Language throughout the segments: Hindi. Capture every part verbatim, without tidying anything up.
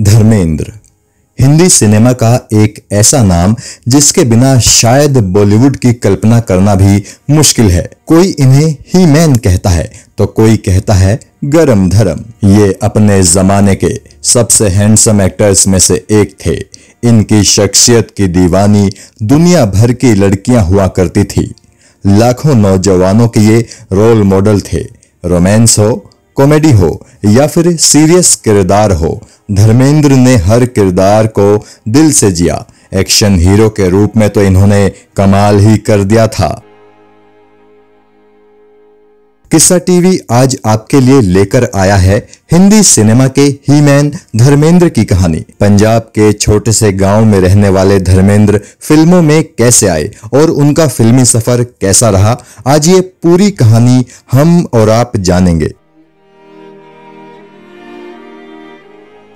धर्मेंद्र हिंदी सिनेमा का एक ऐसा नाम जिसके बिना शायद बॉलीवुड की कल्पना करना भी मुश्किल है। कोई इन्हें ही मैन कहता है तो कोई कहता है गरम धर्म। ये अपने जमाने के सबसे हैंडसम एक्टर्स में से एक थे। इनकी शख्सियत की दीवानी दुनिया भर की लड़कियां हुआ करती थी। लाखों नौजवानों के ये रोल मॉडल थे। रोमांस हो, कॉमेडी हो या फिर सीरियस किरदार हो, धर्मेंद्र ने हर किरदार को दिल से जिया। एक्शन हीरो के रूप में तो इन्होंने कमाल ही कर दिया था। किस्सा टीवी आज आपके लिए लेकर आया है हिंदी सिनेमा के ही मैन धर्मेंद्र की कहानी। पंजाब के छोटे से गांव में रहने वाले धर्मेंद्र फिल्मों में कैसे आए और उनका फिल्मी सफर कैसा रहा, आज ये पूरी कहानी हम और आप जानेंगे।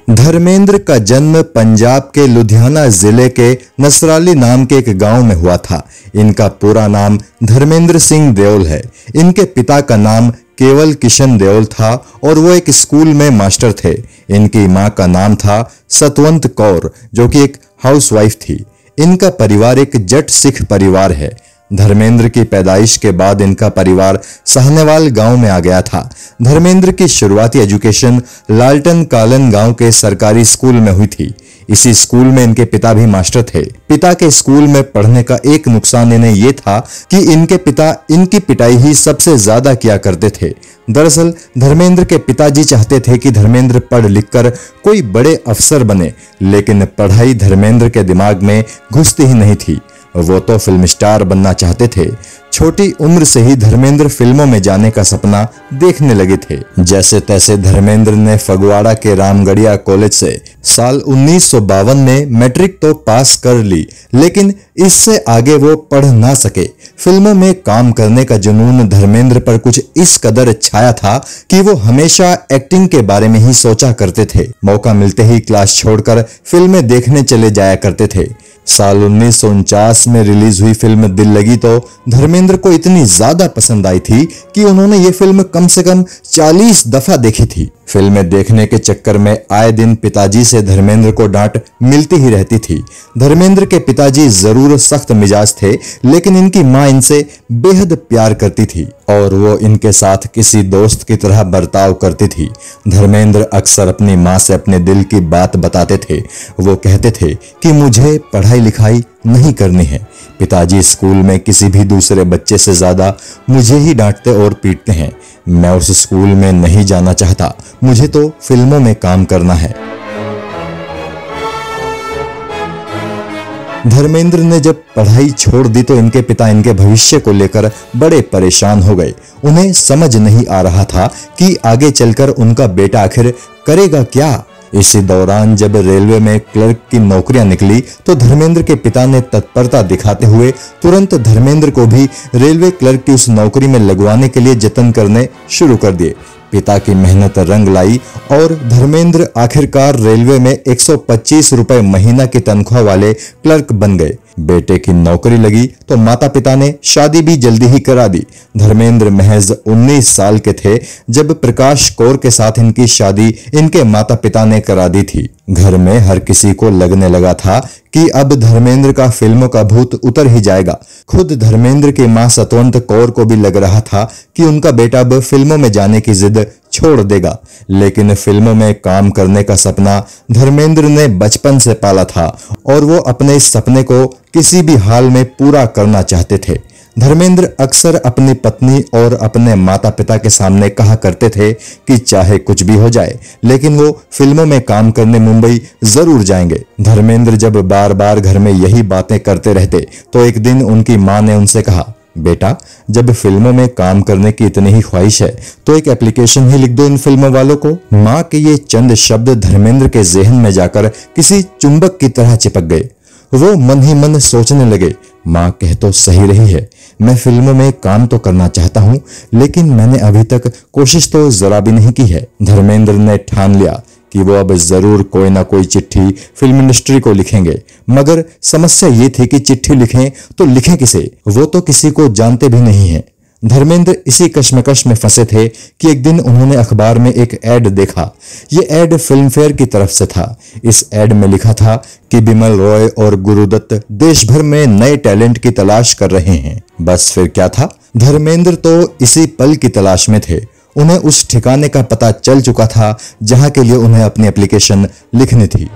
धर्मेंद्र का जन्म पंजाब के लुधियाना जिले के नसराली नाम के एक गांव में हुआ था। इनका पूरा नाम धर्मेंद्र सिंह देओल है। इनके पिता का नाम केवल किशन देओल था और वो एक स्कूल में मास्टर थे। इनकी मां का नाम था सतवंत कौर, जो कि एक हाउसवाइफ थी। इनका परिवार एक जट सिख परिवार है। धर्मेंद्र की पैदाइश के बाद इनका परिवार सहनेवाल गांव में आ गया था। धर्मेंद्र की शुरुआती एजुकेशन लालटन कालन गांव के सरकारी स्कूल में हुई थी। इसी स्कूल में इनके पिता भी मास्टर थे। पिता के स्कूल में पढ़ने का एक नुकसान इन्हें ये था कि इनके पिता इनकी पिटाई ही सबसे ज्यादा किया करते थे। दरअसल धर्मेंद्र के पिताजी चाहते थे कि धर्मेंद्र पढ़ लिखकर कोई बड़े अफसर बने, लेकिन पढ़ाई धर्मेंद्र के दिमाग में घुसती ही नहीं थी। वो तो फिल्म स्टार बनना चाहते थे। छोटी उम्र से ही धर्मेंद्र फिल्मों में जाने का सपना देखने लगे थे। जैसे तैसे धर्मेंद्र ने फगवाड़ा के रामगढ़िया कॉलेज से साल उन्नीस सौ बावन में मैट्रिक तो पास कर ली, लेकिन इससे आगे वो पढ़ ना सके। फिल्मों में काम करने का जुनून धर्मेंद्र पर कुछ इस कदर छाया था कि वो हमेशा एक्टिंग के बारे में ही सोचा करते थे। मौका मिलते ही क्लास छोड़कर फिल्में देखने चले जाया करते थे। साल उन्नीस सौ उनचास में रिलीज हुई फिल्म दिल लगी तो धर्मेंद्र को इतनी ज्यादा पसंद आई थी कि उन्होंने ये फिल्म कम से कम चालीस दफा देखी थी। फिल्में देखने के चक्कर में आए दिन पिताजी से धर्मेंद्र को डांट मिलती ही रहती थी। धर्मेंद्र के पिताजी जरूर सख्त मिजाज थे, लेकिन इनकी मां इनसे बेहद प्यार करती थी और वो इनके साथ किसी दोस्त की तरह बर्ताव करती थी। धर्मेंद्र अक्सर अपनी मां से अपने दिल की बात बताते थे। वो कहते थे कि मुझे पढ़ाई लिखाई नहीं करनी है। पिताजी स्कूल में किसी भी दूसरे बच्चे से ज्यादा मुझे ही डांटते और पीटते हैं। मैं उस स्कूल में नहीं जाना चाहता, मुझे तो फिल्मों में काम करना है। धर्मेंद्र ने जब पढ़ाई छोड़ दी तो इनके पिता इनके भविष्य को लेकर बड़े परेशान हो गए। उन्हें समझ नहीं आ रहा था कि आगे चलकर उनका बेटा आखिर करेगा क्या। इसी दौरान जब रेलवे में क्लर्क की नौकरियां निकली तो धर्मेंद्र के पिता ने तत्परता दिखाते हुए तुरंत धर्मेंद्र को भी रेलवे क्लर्क की उस नौकरी में लगवाने के लिए जतन करने शुरू कर दिए। पिता की मेहनत रंग लाई और धर्मेंद्र आखिरकार रेलवे में एक सौ पच्चीस रुपए महीना की तनख्वाह वाले क्लर्क बन गए। बेटे की नौकरी लगी तो माता पिता ने शादी भी जल्दी ही करा दी। धर्मेंद्र महज उन्नीस साल के थे जब प्रकाश कौर के साथ इनकी शादी इनके माता पिता ने करा दी थी। घर में हर किसी को लगने लगा था कि अब धर्मेंद्र का फिल्मों का भूत उतर ही जाएगा। खुद धर्मेंद्र की मां सतवंत कौर को भी लग रहा था कि उनका बेटा अब फिल्मों में जाने की जिद छोड़ देगा, लेकिन फिल्मों में काम करने का सपना धर्मेंद्र ने बचपन से पाला था और वो अपने इस सपने को किसी भी हाल में पूरा करना चाहते थे। धर्मेंद्र अक्सर अपनी पत्नी और अपने माता पिता के सामने कहा करते थे कि चाहे कुछ भी हो जाए, लेकिन वो फिल्मों में काम करने मुंबई जरूर जाएंगे। धर्मेंद्र जब बार बार घर में यही बातें करते रहते तो एक दिन उनकी मां ने उनसे कहा, बेटा जब फिल्मों में काम करने की इतनी ही ख्वाहिश है तो एक एप्लीकेशन ही लिख दो इन फिल्मों वालों को। मां के ये चंद शब्द धर्मेंद्र के जहन में जाकर किसी चुंबक की तरह चिपक गए। वो मन ही मन सोचने लगे, माँ कह तो सही रही है, मैं फिल्मों में काम तो करना चाहता हूँ, लेकिन मैंने अभी तक कोशिश तो जरा भी नहीं की है। धर्मेंद्र ने ठान लिया कि वो अब जरूर कोई ना कोई चिट्ठी फिल्म इंडस्ट्री को लिखेंगे, मगर समस्या ये थी कि चिट्ठी लिखें तो लिखें किसे, वो तो किसी को जानते भी नहीं है। धर्मेंद्र इसी कश्मकश में फंसे थे कि एक दिन उन्होंने अखबार में एक ऐड देखा। ये ऐड फिल्मफेयर की तरफ से था। इस ऐड में लिखा था कि बिमल रॉय और गुरुदत्त देश भर में नए टैलेंट की तलाश कर रहे हैं। बस फिर क्या था, धर्मेंद्र तो इसी पल की तलाश में थे। उन्हें उस ठिकाने का पता चल चुका था जहां के लिए उन्हें अपनी एप्लीकेशन लिखनी थी।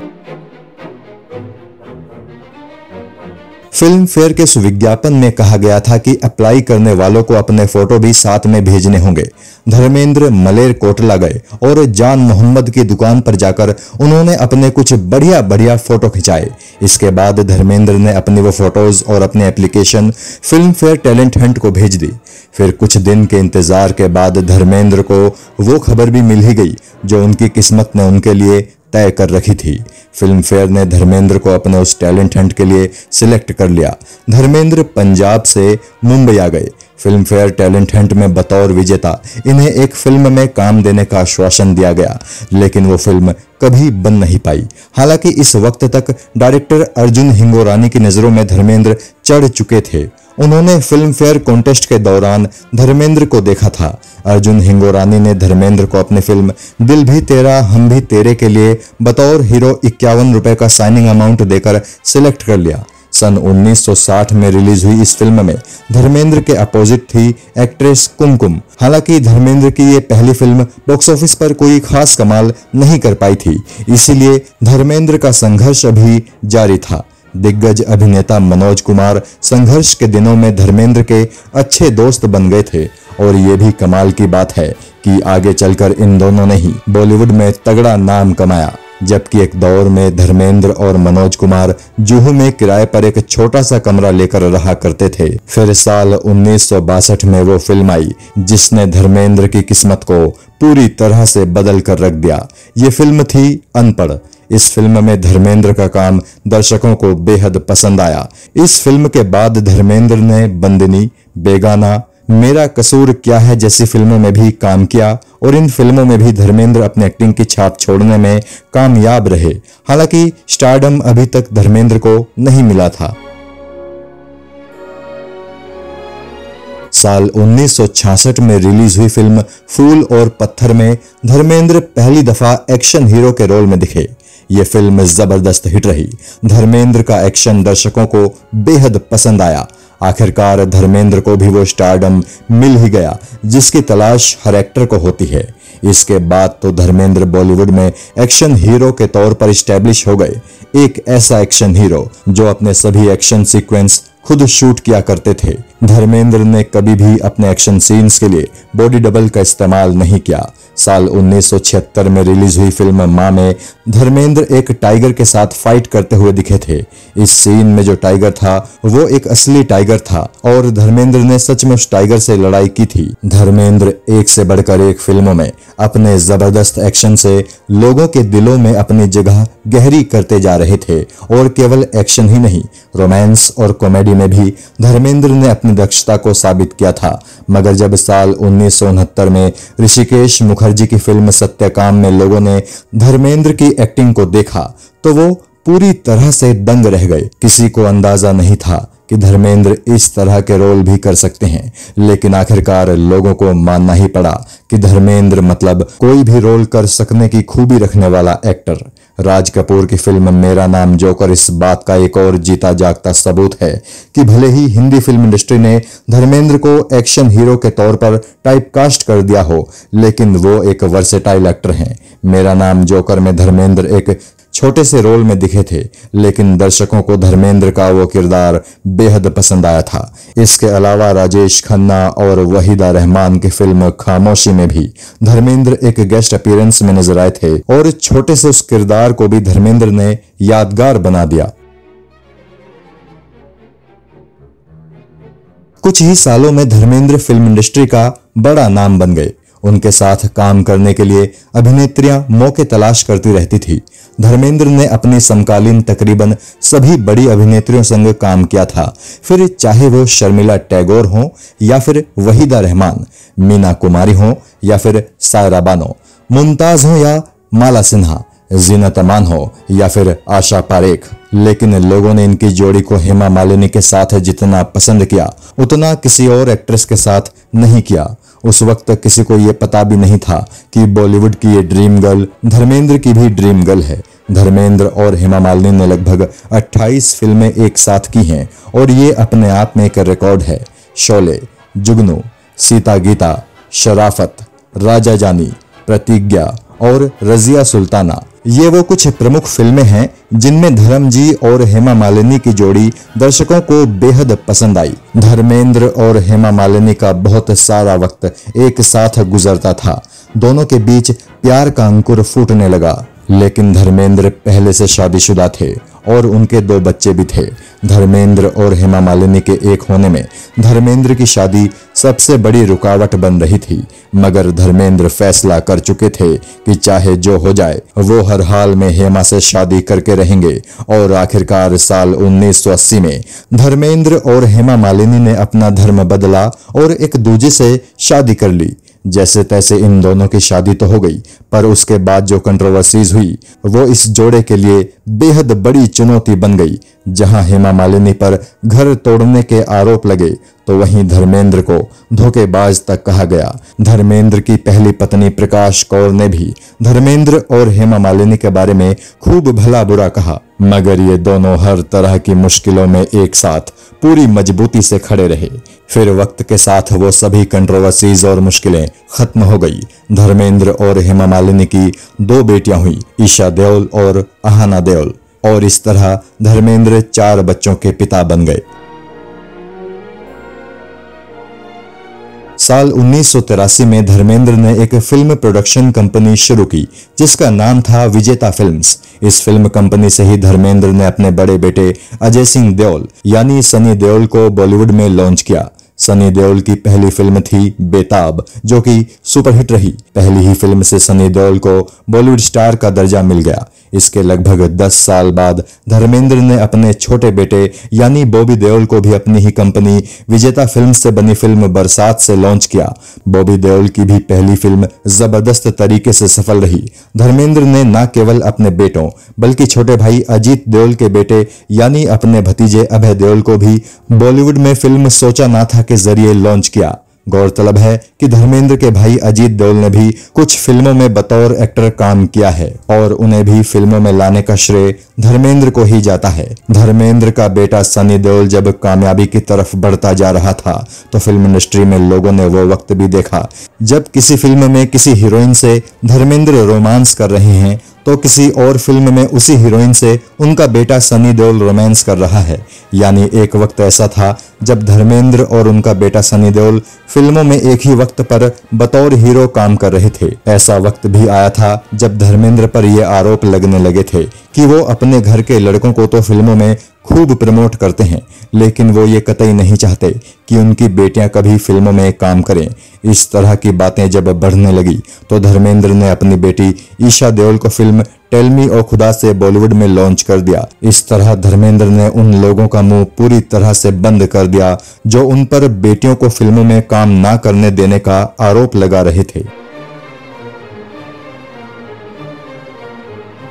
फिल्म फेयर के सुविज्ञापन में कहा गया था कि अप्लाई करने वालों को अपने फोटो भी साथ में भेजने होंगे। धर्मेंद्र मलेर कोटला गए और जान मोहम्मद की दुकान पर जाकर उन्होंने अपने कुछ बढ़िया बढ़िया फोटो खिंचाए। इसके बाद धर्मेंद्र ने अपनी वो फोटोज और अपनी application Filmfare Talent Hunt को भेज दी। फिर कुछ दिन के इंतजार के बाद धर्मेंद्र को वो खबर भी मिल ही गई जो उनकी किस्मत ने उनके लिए तय कर रखी थी। फिल्म फेयर ने धर्मेंद्र को अपने उस टैलेंट हंट के लिए सिलेक्ट कर लिया। धर्मेंद्र पंजाब से मुंबई आ गए। फिल्म फेयर टैलेंट हंट में बतौर विजेता इन्हें एक फिल्म में काम देने का आश्वासन दिया गया, लेकिन वो फिल्म कभी बन नहीं पाई। हालांकि इस वक्त तक डायरेक्टर अर्जुन हिंगोरानी की नज़रों में धर्मेंद्र चढ़ चुके थे। उन्होंने फिल्म फेयर कॉन्टेस्ट के दौरान धर्मेंद्र को देखा था। अर्जुन हिंगोरानी ने धर्मेंद्र को अपनी फिल्म दिल भी तेरा हम भी तेरे के लिए बतौर हीरो इक्यावन रुपए का साइनिंग अमाउंट देकर सिलेक्ट कर लिया। सन उन्नीस सौ साठ में रिलीज हुई इस फिल्म में धर्मेंद्र के अपोजिट थी एक्ट्रेस कुमकुम। हालांकि धर्मेंद्र की ये पहली फिल्म बॉक्स ऑफिस पर कोई खास कमाल नहीं कर पाई थी, इसीलिए धर्मेंद्र का संघर्ष अभी जारी था। दिग्गज अभिनेता मनोज कुमार संघर्ष के दिनों में धर्मेंद्र के अच्छे दोस्त बन गए थे और ये भी कमाल की बात है कि आगे चलकर इन दोनों ने ही बॉलीवुड में तगड़ा नाम कमाया। जबकि एक दौर में धर्मेंद्र और मनोज कुमार जुहू में किराए पर एक छोटा सा कमरा लेकर रहा करते थे। फिर साल उन्नीस सौ बासठ में वो फिल्म आई जिसने धर्मेंद्र की किस्मत को पूरी तरह से बदल कर रख दिया। ये फिल्म थी अनपढ़। इस फिल्म में धर्मेंद्र का काम दर्शकों को बेहद पसंद आया। इस फिल्म के बाद धर्मेंद्र ने बंदिनी, बेगाना, मेरा कसूर क्या है जैसी फिल्मों में भी काम किया और इन फिल्मों में भी धर्मेंद्र अपनी एक्टिंग की छाप छोड़ने में कामयाब रहे। हालांकि स्टारडम अभी तक धर्मेंद्र को नहीं मिला था। साल उन्नीस सौ छियासठ में रिलीज हुई फिल्म फूल और पत्थर में धर्मेंद्र पहली दफा एक्शन हीरो के रोल में दिखे। ये फिल्म जबरदस्त हिट रही। धर्मेंद्र का एक्शन दर्शकों को बेहद पसंद आया। आखिरकार धर्मेंद्र को भी वो स्टारडम मिल ही गया जिसकी तलाश हर एक्टर को होती है। इसके बाद तो धर्मेंद्र बॉलीवुड में एक्शन हीरो के तौर पर स्टैब्लिश हो गए। एक ऐसा एक्शन हीरो जो अपने सभी एक्शन सीक्वेंस खुद शूट किया करते थे। धर्मेंद्र ने कभी भी अपने एक्शन सीन्स के लिए बॉडी डबल का इस्तेमाल नहीं किया। साल उन्नीस सौ छिहत्तर में रिलीज हुई फिल्म मां में धर्मेंद्र एक टाइगर के साथ फाइट करते हुए दिखे थे। इस सीन में जो टाइगर था वो एक असली टाइगर था और धर्मेंद्र ने सच में उस टाइगर से लड़ाई की थी। धर्मेंद्र एक से बढ़कर एक फिल्मों में अपने जबरदस्त एक्शन से लोगों के दिलों में अपनी जगह गहरी करते जा रहे थे और केवल एक्शन ही नहीं, रोमांस और कॉमेडी में भी धर्मेंद्र ने अपनी दक्षता को साबित किया था। मगर जब साल उन्नीस सौ उनहत्तर में ऋषिकेश मुखर्जी की फिल्म सत्यकाम में लोगों ने धर्मेंद्र की एक्टिंग को देखा तो वो पूरी तरह से दंग रह गए। किसी को अंदाजा नहीं था कि धर्मेंद्र इस तरह के रोल भी कर सकते हैं, लेकिन आखिरकार लोगों को मानना ही पड़ा कि धर्मेंद्र मतलब कोई भी रोल कर सकने की खूबी रखने वाला एक्टर। राज कपूर की फिल्म मेरा नाम जोकर इस बात का एक और जीता जागता सबूत है कि भले ही हिंदी फिल्म इंडस्ट्री ने धर्मेंद्र को एक्शन हीरो के तौर पर टाइपकास्ट कर दिया हो, लेकिन वो एक वर्सेटाइल एक्टर हैं। मेरा नाम जोकर में धर्मेंद्र एक छोटे से रोल में दिखे थे, लेकिन दर्शकों को धर्मेंद्र का वो किरदार बेहद पसंद आया था। इसके अलावा राजेश खन्ना और वहीदा रहमान की फिल्म खामोशी में भी धर्मेंद्र एक गेस्ट अपीयरेंस में नजर आए थे और छोटे से उस किरदार को भी धर्मेंद्र ने यादगार बना दिया। कुछ ही सालों में धर्मेंद्र फिल्म इंडस्ट्री का बड़ा नाम बन गए। उनके साथ काम करने के लिए अभिनेत्रियां मौके तलाश करती रहती थी। धर्मेंद्र ने अपनी समकालीन तकरीबन सभी बड़ी अभिनेत्रियों संग काम किया था, फिर चाहे वो शर्मिला टैगोर हों या फिर वहीदा रहमान, मीना कुमारी हों या फिर सायरा बानो, मुमताज हों या माला सिन्हा। जीनत अमान हो या फिर आशा पारेख, लेकिन लोगों ने इनकी जोड़ी को हेमा मालिनी के साथ जितना पसंद किया उतना किसी और एक्ट्रेस के साथ नहीं किया। उस वक्त किसी को ये पता भी नहीं था कि बॉलीवुड की ये ड्रीम गर्ल धर्मेंद्र की भी ड्रीम गर्ल है। धर्मेंद्र और हेमा मालिनी ने लगभग अट्ठाईस फिल्में एक साथ की हैं और ये अपने आप में एक रिकॉर्ड है। शोले, जुगनू, सीता गीता, शराफत, राजा जानी, प्रतिज्ञा और रजिया सुल्ताना, ये वो कुछ प्रमुख फिल्में हैं जिनमें धर्मजी और हेमा मालिनी की जोड़ी दर्शकों को बेहद पसंद आई। धर्मेंद्र और हेमा मालिनी का बहुत सारा वक्त एक साथ गुजरता था। दोनों के बीच प्यार का अंकुर फूटने लगा, लेकिन धर्मेंद्र पहले से शादीशुदा थे और उनके दो बच्चे भी थे। धर्मेंद्र और हेमा मालिनी के एक होने में धर्मेंद्र की शादी सबसे बड़ी रुकावट बन रही थी, मगर धर्मेंद्र फैसला कर चुके थे कि चाहे जो हो जाए वो हर हाल में हेमा से शादी करके रहेंगे और आखिरकार साल उन्नीस सौ अस्सी में धर्मेंद्र और हेमा मालिनी ने अपना धर्म बदला और एक दूजे से शादी कर ली। जैसे तैसे इन दोनों की शादी तो हो गई, पर उसके बाद जो कंट्रोवर्सीज हुई वो इस जोड़े के लिए बेहद बड़ी चुनौती बन गई। जहां हेमा मालिनी पर घर तोड़ने के आरोप लगे तो वहीं धर्मेंद्र को धोखेबाज तक कहा गया। धर्मेंद्र की पहली पत्नी प्रकाश कौर ने भी धर्मेंद्र और हेमा मालिनी के बारे में खूब भला बुरा कहा, मगर ये दोनों हर तरह की मुश्किलों में एक साथ पूरी मजबूती से खड़े रहे। फिर वक्त के साथ वो सभी कंट्रोवर्सीज और मुश्किलें खत्म हो गई। धर्मेंद्र और हेमा मालिनी की दो बेटियां हुई, ईशा देओल और आहाना देओल, और इस तरह धर्मेंद्र चार बच्चों के पिता बन गए। साल उन्नीस सौ तिरासी में धर्मेंद्र ने एक फिल्म प्रोडक्शन कंपनी शुरू की जिसका नाम था विजेता फिल्म्स। इस फिल्म कंपनी से ही धर्मेंद्र ने अपने बड़े बेटे अजय सिंह देओल यानी सनी देओल को बॉलीवुड में लॉन्च किया। सनी देओल की पहली फिल्म थी बेताब, जो कि सुपरहिट रही। पहली ही फिल्म से सनी देओल को बॉलीवुड स्टार का दर्जा मिल गया। इसके लगभग दस साल बाद धर्मेंद्र ने अपने छोटे बेटे यानी बॉबी देओल को भी अपनी ही कंपनी विजेता फिल्म से बनी फिल्म बरसात से लॉन्च किया। बॉबी देओल की भी पहली फिल्म जबरदस्त तरीके से सफल रही। धर्मेंद्र ने न केवल अपने बेटों बल्कि छोटे भाई अजीत देओल के बेटे यानी अपने भतीजे अभय देओल को भी बॉलीवुड में फिल्म सोचा ना था के जरिए लॉन्च किया। गौरतलब है कि धर्मेंद्र के भाई अजीत देओल ने भी कुछ फिल्मों में बतौर एक्टर काम किया है और उन्हें भी फिल्मों में लाने का श्रेय धर्मेंद्र को ही जाता है। धर्मेंद्र का बेटा सनी देओल जब कामयाबी की तरफ बढ़ता जा रहा था तो फिल्म इंडस्ट्री में लोगों ने वो वक्त भी देखा जब किसी फिल्म में किसी हीरोइन से धर्मेंद्र रोमांस कर रहे हैं तो किसी और फिल्म में उसी हीरोइन से उनका बेटा सनी देओल रोमांस कर रहा है। यानी एक वक्त ऐसा था जब धर्मेंद्र और उनका बेटा सनी देओल फिल्मों में एक ही वक्त पर बतौर हीरो काम कर रहे थे। ऐसा वक्त भी आया था जब धर्मेंद्र पर यह आरोप लगने लगे थे कि वो अपने घर के लड़कों को तो फिल्मों में खूब प्रमोट करते हैं, लेकिन वो ये कतई नहीं चाहते कि उनकी बेटियां कभी फिल्मों में काम करें। इस तरह की बातें जब बढ़ने लगी तो धर्मेंद्र ने अपनी बेटी ईशा देओल को फिल्म टेल मी ओ खुदा से बॉलीवुड में लॉन्च कर दिया। इस तरह धर्मेंद्र ने उन लोगों का मुंह पूरी तरह से बंद कर दिया जो उन पर बेटियों को फिल्मों में काम ना करने देने का आरोप लगा रहे थे।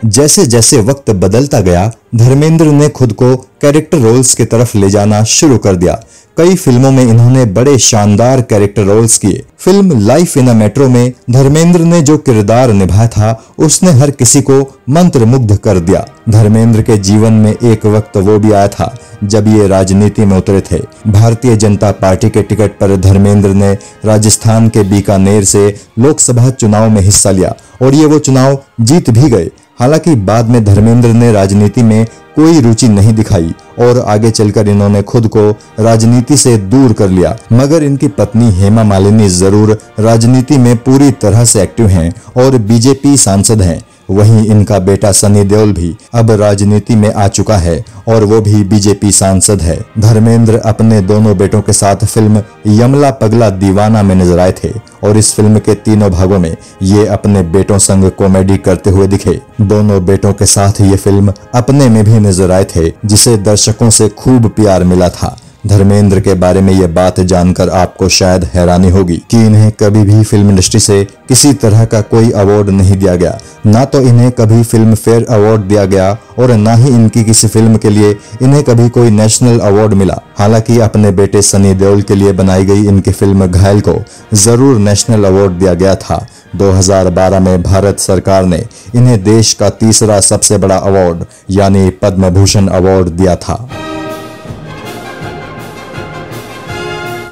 जैसे जैसे वक्त बदलता गया, धर्मेंद्र ने खुद को कैरेक्टर रोल्स की तरफ ले जाना शुरू कर दिया। कई फिल्मों में इन्होंने बड़े शानदार कैरेक्टर रोल्स किए। Film Life in a Metro में धर्मेंद्र ने जो किरदार निभाया था उसने हर किसी को मंत्रमुग्ध कर दिया। धर्मेंद्र के जीवन में एक वक्त वो भी आया था जब ये राजनीति में उतरे थे। भारतीय जनता पार्टी के टिकट पर धर्मेंद्र ने राजस्थान के बीकानेर से लोकसभा चुनाव में हिस्सा लिया और ये वो चुनाव जीत भी गए। हालांकि बाद में धर्मेंद्र ने राजनीति में कोई रुचि नहीं दिखाई और आगे चलकर इन्होंने खुद को राजनीति से दूर कर लिया, मगर इनकी पत्नी हेमा मालिनी जरूर राजनीति में पूरी तरह से एक्टिव हैं और बीजेपी सांसद हैं। वहीं इनका बेटा सनी देओल भी अब राजनीति में आ चुका है और वो भी बीजेपी सांसद है। धर्मेंद्र अपने दोनों बेटों के साथ फिल्म यमला पगला दीवाना में नजर आए थे और इस फिल्म के तीनों भागों में ये अपने बेटों संग कॉमेडी करते हुए दिखे। दोनों बेटों के साथ ये फिल्म अपने में भी नजर आए थे जिसे दर्शकों से खूब प्यार मिला था। धर्मेंद्र के बारे में यह बात जानकर आपको शायद हैरानी होगी कि इन्हें कभी भी फिल्म इंडस्ट्री से किसी तरह का कोई अवार्ड नहीं दिया गया। ना तो इन्हें कभी फिल्म फेयर अवार्ड दिया गया और ना ही इनकी किसी फिल्म के लिए इन्हें कभी कोई नेशनल अवार्ड मिला। हालांकि अपने बेटे सनी देओल के लिए बनाई गई इनकी फिल्म घायल को जरूर नेशनल अवार्ड दिया गया था। दो हज़ार बारह में भारत सरकार ने इन्हें देश का तीसरा सबसे बड़ा अवार्ड यानी पद्म भूषण अवार्ड दिया था।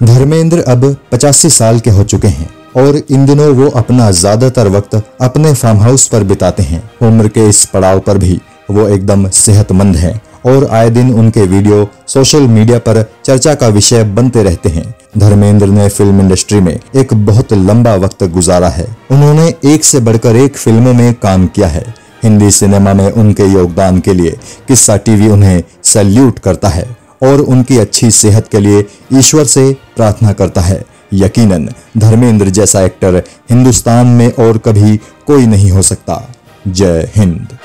धर्मेंद्र अब पचासी साल के हो चुके हैं और इन दिनों वो अपना ज्यादातर वक्त अपने फार्म हाउस पर बिताते हैं। उम्र के इस पड़ाव पर भी वो एकदम सेहतमंद हैं और आए दिन उनके वीडियो सोशल मीडिया पर चर्चा का विषय बनते रहते हैं। धर्मेंद्र ने फिल्म इंडस्ट्री में एक बहुत लंबा वक्त गुजारा है। उन्होंने एक से बढ़कर एक फिल्मों में काम किया है। हिंदी सिनेमा में उनके योगदान के लिए किस्सा टीवी उन्हें सैल्यूट करता है और उनकी अच्छी सेहत के लिए ईश्वर से प्रार्थना करता है। यकीनन धर्मेंद्र जैसा एक्टर हिंदुस्तान में और कभी कोई नहीं हो सकता। जय हिंद।